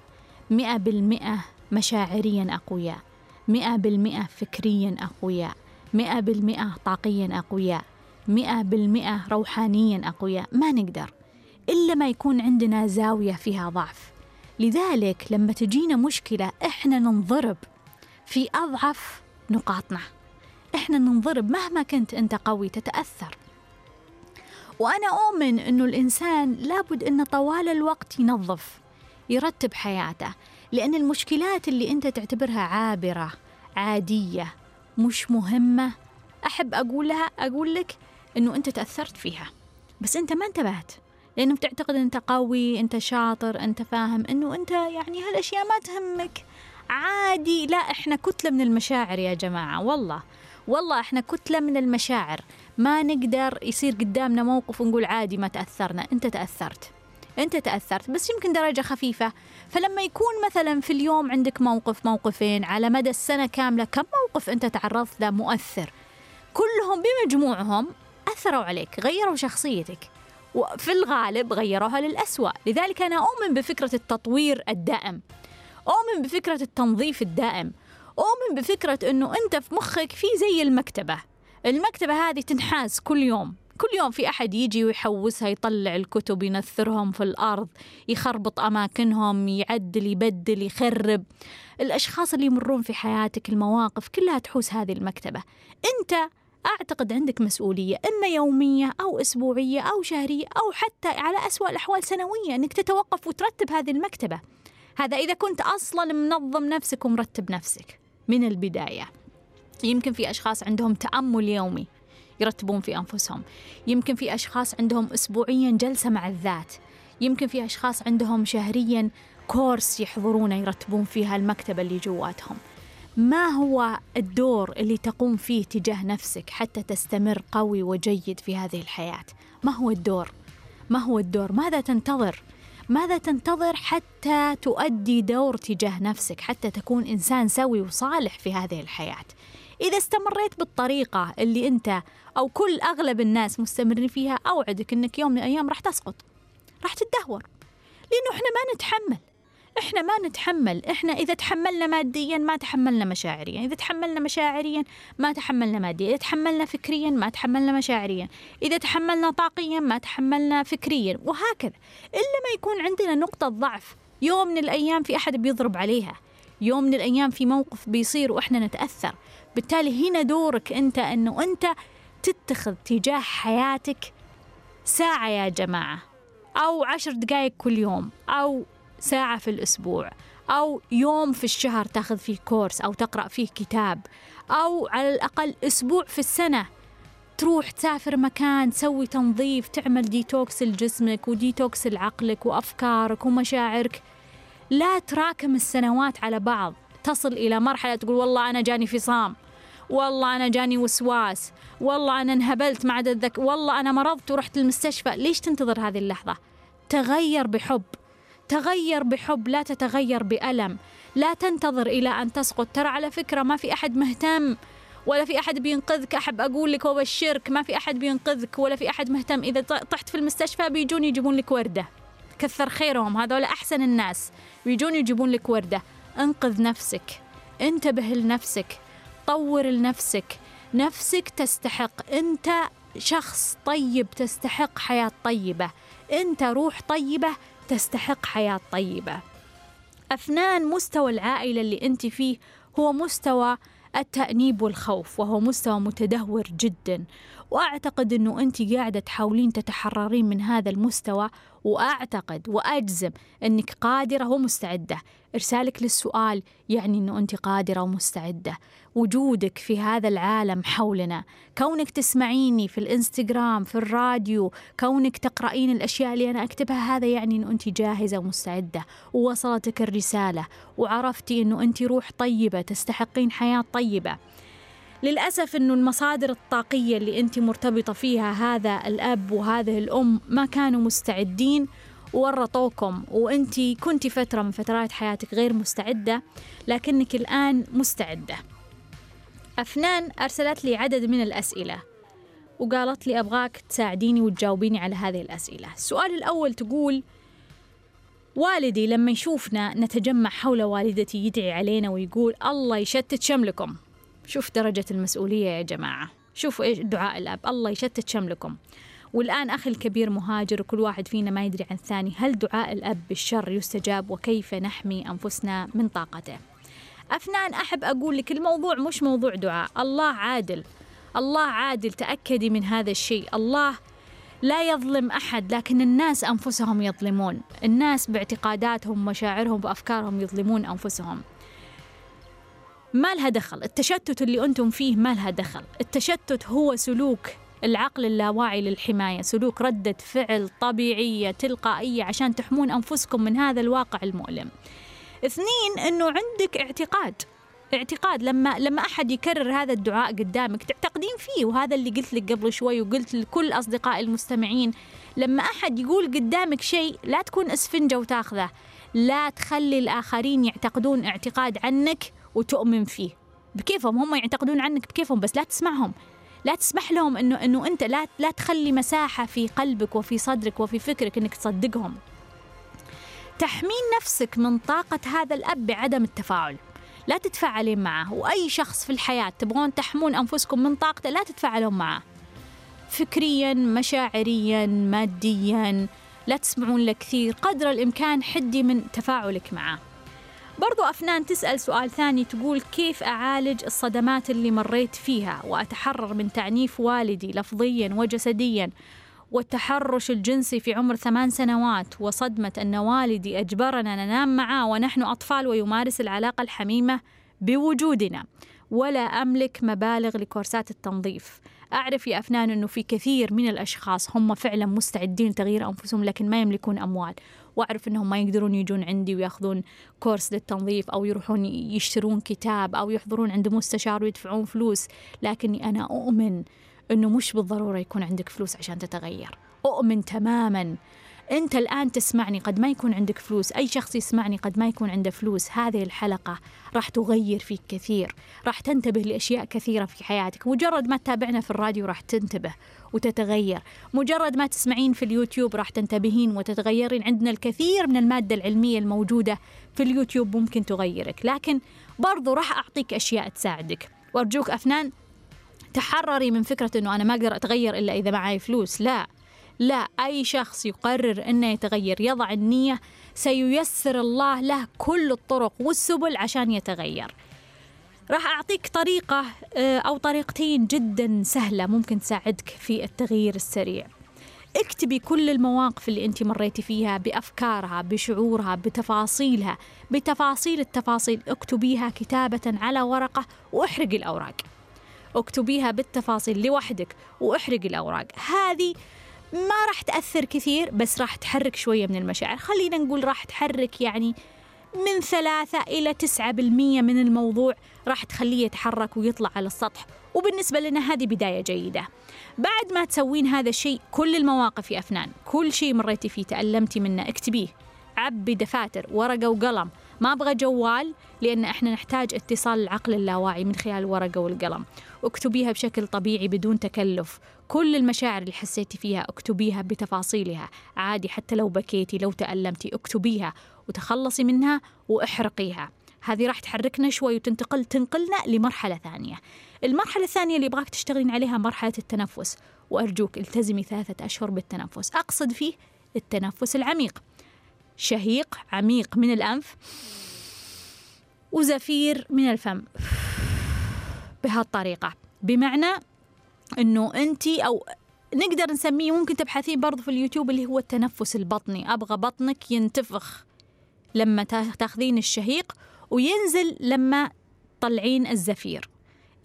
مئة بالمئة مشاعرياً أقوياء، مئة بالمئة فكرياً أقوياء، مئة بالمئة طاقياً أقوياء، مئة بالمئة روحانياً أقوياء، ما نقدر إلا ما يكون عندنا زاوية فيها ضعف. لذلك لما تجينا مشكلة إحنا ننضرب في أضعف نقاطنا، إحنا ننضرب. مهما كنت أنت قوي تتأثر. وأنا أؤمن أنه الإنسان لابد أنه طوال الوقت ينظف، يرتب حياته، لأن المشكلات اللي أنت تعتبرها عابرة عادية مش مهمة، أحب أقولها أقول لك أنه أنت تأثرت فيها بس أنت ما انتبهت، لأنه بتعتقد أنت قوي، أنت شاطر، أنت فاهم، أنه أنت يعني هالأشياء ما تهمك عادي. لا، إحنا كتلة من المشاعر يا جماعة، والله والله إحنا كتلة من المشاعر، ما نقدر يصير قدامنا موقف ونقول عادي ما تأثرنا. أنت تأثرت، أنت تأثرت بس يمكن درجة خفيفة. فلما يكون مثلا في اليوم عندك موقف موقفين، على مدى السنة كاملة كم موقف أنت تعرضت له مؤثر؟ كلهم بمجموعهم أثروا عليك، غيروا شخصيتك، وفي الغالب غيروها للأسوأ. لذلك أنا أؤمن بفكرة التطوير الدائم، أؤمن بفكرة التنظيف الدائم، أؤمن بفكرة أنه أنت في مخك في زي المكتبة، المكتبة هذه تنحاس كل يوم، كل يوم في أحد يجي ويحوسها، يطلع الكتب، ينثرهم في الأرض، يخربط أماكنهم، يعدل، يبدل، يخرب. الأشخاص اللي يمرون في حياتك، المواقف كلها تحوس هذه المكتبة. أنت أعتقد عندك مسؤولية إما يومية أو أسبوعية أو شهرية أو حتى على أسوأ الأحوال سنوية، أنك تتوقف وترتب هذه المكتبة. هذا إذا كنت أصلا منظم نفسك ومرتب نفسك من البداية. يمكن في أشخاص عندهم تأمل يومي يرتبون في أنفسهم، يمكن في أشخاص عندهم أسبوعيا جلسة مع الذات، يمكن في أشخاص عندهم شهريا كورس يحضرونه يرتبون فيها المكتبة اللي جواتهم. ما هو الدور اللي تقوم فيه تجاه نفسك حتى تستمر قوي وجيد في هذه الحياة؟ ما هو الدور؟ ما هو الدور؟ ماذا تنتظر؟ ماذا تنتظر حتى تؤدي دور تجاه نفسك، حتى تكون إنسان سوي وصالح في هذه الحياة؟ إذا استمريت بالطريقة اللي أنت أو كل أغلب الناس مستمرين فيها، أوعدك أنك يوم من الأيام راح تسقط، راح تتدهور، لأنه إحنا ما نتحمل، إحنا ما نتحمل. إحنا إذا تحملنا ماديا ما تحملنا مشاعريا، إذا تحملنا مشاعريا ما تحملنا ماديا، إذا تحملنا فكريا ما تحملنا مشاعريا، إذا تحملنا طاقيا ما تحملنا فكريا، وهكذا. إلا ما يكون عندنا نقطة ضعف، يوم من الأيام في أحد بيضرب عليها، يوم من الأيام في موقف بيصير وإحنا نتأثر. بالتالي هنا دورك أنت أنه أنت تتخذ تجاه حياتك ساعة يا جماعة، أو عشر دقايق كل يوم، أو ساعة في الأسبوع، أو يوم في الشهر تأخذ فيه كورس أو تقرأ فيه كتاب، أو على الأقل أسبوع في السنة تروح تسافر مكان، تسوي تنظيف، تعمل ديتوكس لجسمك وديتوكس لعقلك وأفكارك ومشاعرك. لا تراكم السنوات على بعض، تصل إلى مرحلة تقول والله أنا جاني فصام، والله أنا جاني وسواس، والله أنا انهبلت ما عاد أتذكر، والله أنا مرضت ورحت المستشفى. ليش تنتظر هذه اللحظة؟ تغير بحب، تغير بحب، لا تتغير بألم. لا تنتظر إلى أن تسقط. ترى على فكرة ما في أحد مهتم، ولا في أحد بينقذك. أحب أقول لك وأبشرك، ما في أحد بينقذك ولا في أحد مهتم. إذا طحت في المستشفى بيجون يجيبون لك وردة، كثر خيرهم، هذول أحسن الناس، بيجون يجيبون لك وردة. انقذ نفسك، انتبه لنفسك، طور لنفسك. نفسك تستحق، أنت شخص طيب تستحق حياة طيبة، أنت روح طيبة تستحق حياة طيبة. أفنان، مستوى العائلة اللي أنت فيه هو مستوى التأنيب والخوف، وهو مستوى متدهور جدا، وأعتقد أنه أنت قاعدة تحاولين تتحررين من هذا المستوى، وأعتقد وأجزم أنك قادرة ومستعدة. إرسالك للسؤال يعني أنه أنت قادرة ومستعدة. وجودك في هذا العالم حولنا، كونك تسمعيني في الإنستغرام، في الراديو، كونك تقرأين الأشياء اللي أنا أكتبها، هذا يعني أنه أنت جاهزة ومستعدة، ووصلتك الرسالة وعرفتي أنه أنت روح طيبة تستحقين حياة طيبة. للأسف أنه المصادر الطاقية اللي أنت مرتبطة فيها، هذا الأب وهذه الأم ما كانوا مستعدين وورطوكم، وأنت كنت فترة من فترات حياتك غير مستعدة، لكنك الآن مستعدة. أفنان أرسلت لي عدد من الأسئلة وقالت لي أبغاك تساعديني وتجاوبيني على هذه الأسئلة. السؤال الأول تقول: والدي لما يشوفنا نتجمع حول والدتي يدعي علينا ويقول الله يشتت شملكم. شوف درجة المسؤولية يا جماعة، شوفوا إيش دعاء الأب، الله يشتت شملكم، والآن أخي الكبير مهاجر وكل واحد فينا ما يدري عن الثاني. هل دعاء الأب بالشر يستجاب؟ وكيف نحمي أنفسنا من طاقته؟ أفنان، أحب أقول لك الموضوع مش موضوع دعاء، الله عادل، الله عادل، تأكدي من هذا الشيء. الله لا يظلم أحد، لكن الناس أنفسهم يظلمون، الناس باعتقاداتهم ومشاعرهم وأفكارهم يظلمون أنفسهم. ما لها دخل التشتت اللي أنتم فيه، ما لها دخل التشتت، هو سلوك العقل اللاواعي للحماية، سلوك ردة فعل طبيعية تلقائية عشان تحمون أنفسكم من هذا الواقع المؤلم. اثنين، أنه عندك اعتقاد، اعتقاد لما لما أحد يكرر هذا الدعاء قدامك تعتقدين فيه، وهذا اللي قلت لك قبل شوي وقلت لكل أصدقائي المستمعين، لما أحد يقول قدامك شيء لا تكون إسفنجة وتاخذه، لا تخلي الآخرين يعتقدون اعتقاد عنك وتؤمن فيه بكيفهم، هم يعتقدون عنك بكيفهم، بس لا تسمعهم، لا تسمح لهم انه انه انت لا لا تخلي مساحة في قلبك وفي صدرك وفي فكرك انك تصدقهم. تحمين نفسك من طاقة هذا الأب بعدم التفاعل، لا تتفاعلين معه، وأي شخص في الحياة تبغون تحمون أنفسكم من طاقته لا تتفاعلون معه فكريا، مشاعريا، ماديا، لا تسمعون له كثير، قدر الإمكان حدي من تفاعلك معه. برضو أفنان تسأل سؤال ثاني تقول: كيف أعالج الصدمات اللي مريت فيها وأتحرر من تعنيف والدي لفظيا وجسديا، والتحرش الجنسي في عمر ثمان سنوات، وصدمة أن والدي أجبرنا ننام معه ونحن أطفال ويمارس العلاقة الحميمة بوجودنا، ولا أملك مبالغ لكورسات التنظيف. أعرف يا أفنان أنه في كثير من الأشخاص هم فعلا مستعدين لتغيير أنفسهم، لكن ما يملكون أموال، وأعرف أنهم ما يقدرون يجون عندي ويأخذون كورس للتنظيف، أو يروحون يشترون كتاب، أو يحضرون عند مستشار ويدفعون فلوس، لكني أنا أؤمن أنه مش بالضرورة يكون عندك فلوس عشان تتغير. أؤمن تماما، أنت الآن تسمعني قد ما يكون عندك فلوس، أي شخص يسمعني قد ما يكون عنده فلوس، هذه الحلقة راح تغير فيك كثير، راح تنتبه لأشياء كثيرة في حياتك. مجرد ما تتابعنا في الراديو راح تنتبه وتتغير، مجرد ما تسمعين في اليوتيوب راح تنتبهين وتتغيرين. عندنا الكثير من المادة العلمية الموجودة في اليوتيوب ممكن تغيرك، لكن برضو راح أعطيك أشياء تساعدك. وأرجوك أفنان تحرري من فكرة أنه أنا ما أقدر أتغير إلا إذا معي فلوس. لا لا، أي شخص يقرر أنه يتغير يضع النية سييسر الله له كل الطرق والسبل عشان يتغير. راح أعطيك طريقة أو طريقتين جدا سهلة ممكن تساعدك في التغيير السريع. اكتبي كل المواقف اللي أنت مريتي فيها بأفكارها، بشعورها، بتفاصيلها، بتفاصيل التفاصيل، اكتبيها كتابة على ورقة واحرقي الأوراق. اكتبيها بالتفاصيل لوحدك واحرقي الأوراق. هذه ما راح تأثر كثير بس راح تحرك شوية من المشاعر، خلينا نقول راح تحرك يعني من ثلاثة إلى تسعة بالمية من الموضوع راح تخليه يتحرك ويطلع على السطح، وبالنسبة لنا هذه بداية جيدة. بعد ما تسوين هذا الشيء، كل المواقف يا أفنان، كل شيء مريتي فيه تألمتي منه اكتبيه، عبي دفاتر ورقة وقلم، ما أبغى جوال لأن إحنا نحتاج اتصال العقل اللاواعي من خلال الورقة والقلم. اكتبيها بشكل طبيعي بدون تكلف، كل المشاعر اللي حسيتي فيها اكتبيها بتفاصيلها عادي، حتى لو بكيتي لو تألمتي اكتبيها وتخلصي منها واحرقيها. هذه راح تحركنا شوي وتنتقل تنقلنا لمرحلة ثانية. المرحلة الثانية اللي أبغاك تشتغلين عليها مرحلة التنفس، وأرجوك التزمي ثلاثة أشهر بالتنفس. أقصد فيه التنفس العميق، شهيق عميق من الأنف وزفير من الفم بهالطريقة، بمعنى أنه أنت أو نقدر نسميه، ممكن تبحثين برضو في اليوتيوب اللي هو التنفس البطني، أبغى بطنك ينتفخ لما تاخذين الشهيق وينزل لما تطلعين الزفير.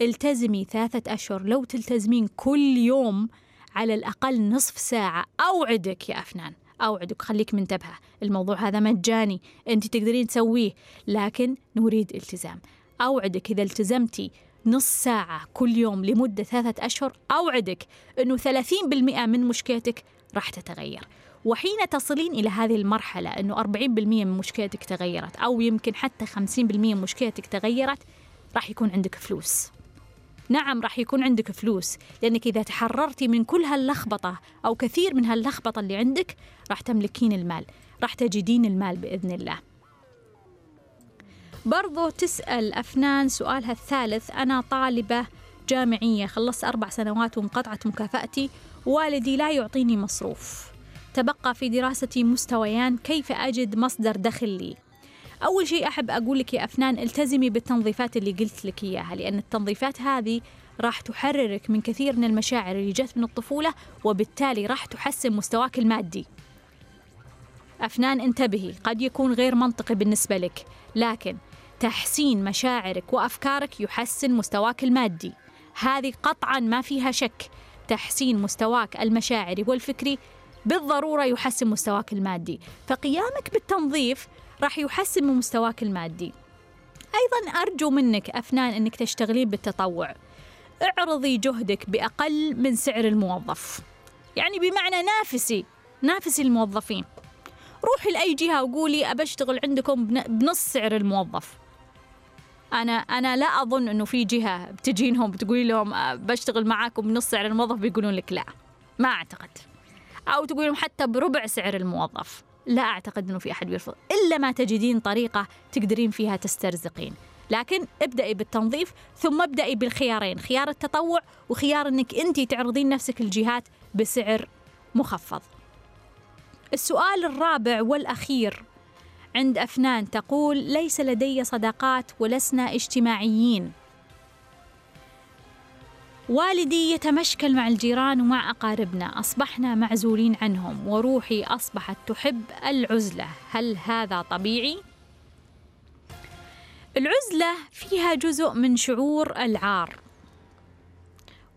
التزمي ثلاثة أشهر، لو تلتزمين كل يوم على الأقل نصف ساعة، أوعدك يا أفنان أوعدك، خليك منتبهة، الموضوع هذا مجاني، أنت تقدرين تسويه لكن نريد التزام. أوعدك إذا التزمتي نص ساعة كل يوم لمدة ثلاثة أشهر، أوعدك أنه ثلاثين بالمئة من مشكلتك راح تتغير، وحين تصلين إلى هذه المرحلة أنه أربعين بالمئة من مشكلتك تغيرت أو يمكن حتى خمسين بالمئة من مشكلتك تغيرت، راح يكون عندك فلوس. نعم راح يكون عندك فلوس، لأنك إذا تحررتي من كل هاللخبطة أو كثير من هاللخبطة اللي عندك راح تملكين المال، راح تجدين المال بإذن الله. برضو تسأل أفنان سؤالها الثالث، أنا طالبة جامعية خلصت أربع سنوات وانقطعت مكافأتي، والدي لا يعطيني مصروف، تبقى في دراستي مستويان، كيف أجد مصدر دخل لي؟ أول شيء أحب أقول لك يا أفنان التزمي بالتنظيفات اللي قلت لك إياها، لأن التنظيفات هذه راح تحررك من كثير من المشاعر اللي جت من الطفولة، وبالتالي راح تحسن مستواك المادي. أفنان انتبهي، قد يكون غير منطقي بالنسبة لك، لكن تحسين مشاعرك وأفكارك يحسن مستواك المادي، هذه قطعا ما فيها شك. تحسين مستواك المشاعري والفكري بالضرورة يحسن مستواك المادي، فقيامك بالتنظيف راح يحسن من مستواك المادي. أيضا أرجو منك أفنان أنك تشتغلين بالتطوع، اعرضي جهدك بأقل من سعر الموظف، يعني بمعنى نافسي نافسي الموظفين، روحي لأي جهة وقولي أبشتغل عندكم بنص سعر الموظف. أنا أنا لا أظن أنه في جهة بتجينهم بتقولي لهم بشتغل معاكم بنص سعر الموظف بيقولون لك لا، ما أعتقد، أو تقول لهم حتى بربع سعر الموظف، لا أعتقد أنه في أحد بيرفض، إلا ما تجدين طريقة تقدرين فيها تسترزقين. لكن ابدأي بالتنظيف، ثم ابدأي بالخيارين، خيار التطوع وخيار أنك أنت تعرضين نفسك الجهات بسعر مخفض. السؤال الرابع والأخير عند أفنان تقول ليس لدي صداقات ولسنا اجتماعيين، والدي يتمشكل مع الجيران ومع أقاربنا، أصبحنا معزولين عنهم وروحي أصبحت تحب العزلة، هل هذا طبيعي؟ العزلة فيها جزء من شعور العار،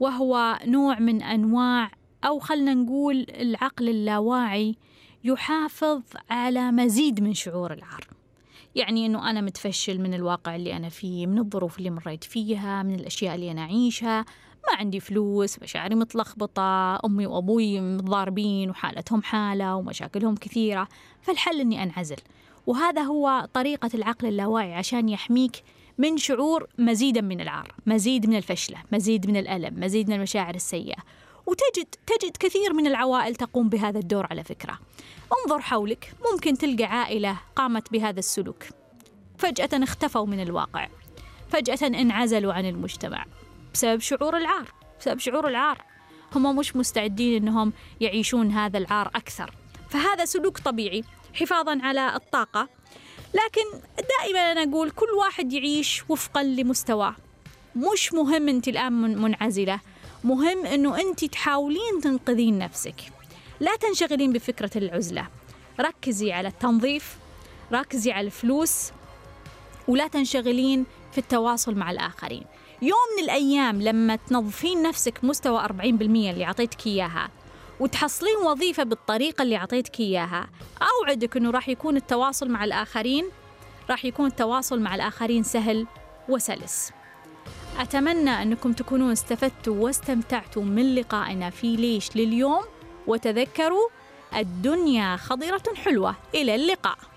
وهو نوع من أنواع أو خلنا نقول العقل اللاواعي يحافظ على مزيد من شعور العار، يعني أنه أنا متفشل من الواقع اللي أنا فيه، من الظروف اللي مريت فيها، من الأشياء اللي أنا أعيشها، ما عندي فلوس، مشاعري متلخبطة، أمي وأبوي متضاربين وحالتهم حالة ومشاكلهم كثيرة، فالحل أني أنعزل. وهذا هو طريقة العقل اللاواعي عشان يحميك من شعور مزيدا من العار، مزيد من الفشلة، مزيد من الألم، مزيد من المشاعر السيئة. وتجد تجد كثير من العوائل تقوم بهذا الدور على فكرة، انظر حولك ممكن تلقى عائلة قامت بهذا السلوك، فجأة اختفوا من الواقع، فجأة انعزلوا عن المجتمع بسبب شعور العار، بسبب شعور العار هم مش مستعدين أنهم يعيشون هذا العار أكثر. فهذا سلوك طبيعي حفاظاً على الطاقة، لكن دائماً أنا أقول كل واحد يعيش وفقاً لمستواه، مش مهم أنت الآن منعزلة، مهم أنه أنت تحاولين تنقذين نفسك، لا تنشغلين بفكرة العزلة، ركزي على التنظيف، ركزي على الفلوس، ولا تنشغلين في التواصل مع الآخرين. يوم من الأيام لما تنظفين نفسك مستوى أربعين بالمية اللي عطيتك إياها وتحصلين وظيفة بالطريقة اللي عطيتك إياها، أوعدك أنه راح يكون التواصل مع الآخرين راح يكون التواصل مع الآخرين سهل وسلس. أتمنى أنكم تكونوا استفدتوا واستمتعتوا من لقائنا في ليش لليوم، وتذكروا الدنيا خضرة حلوة. إلى اللقاء.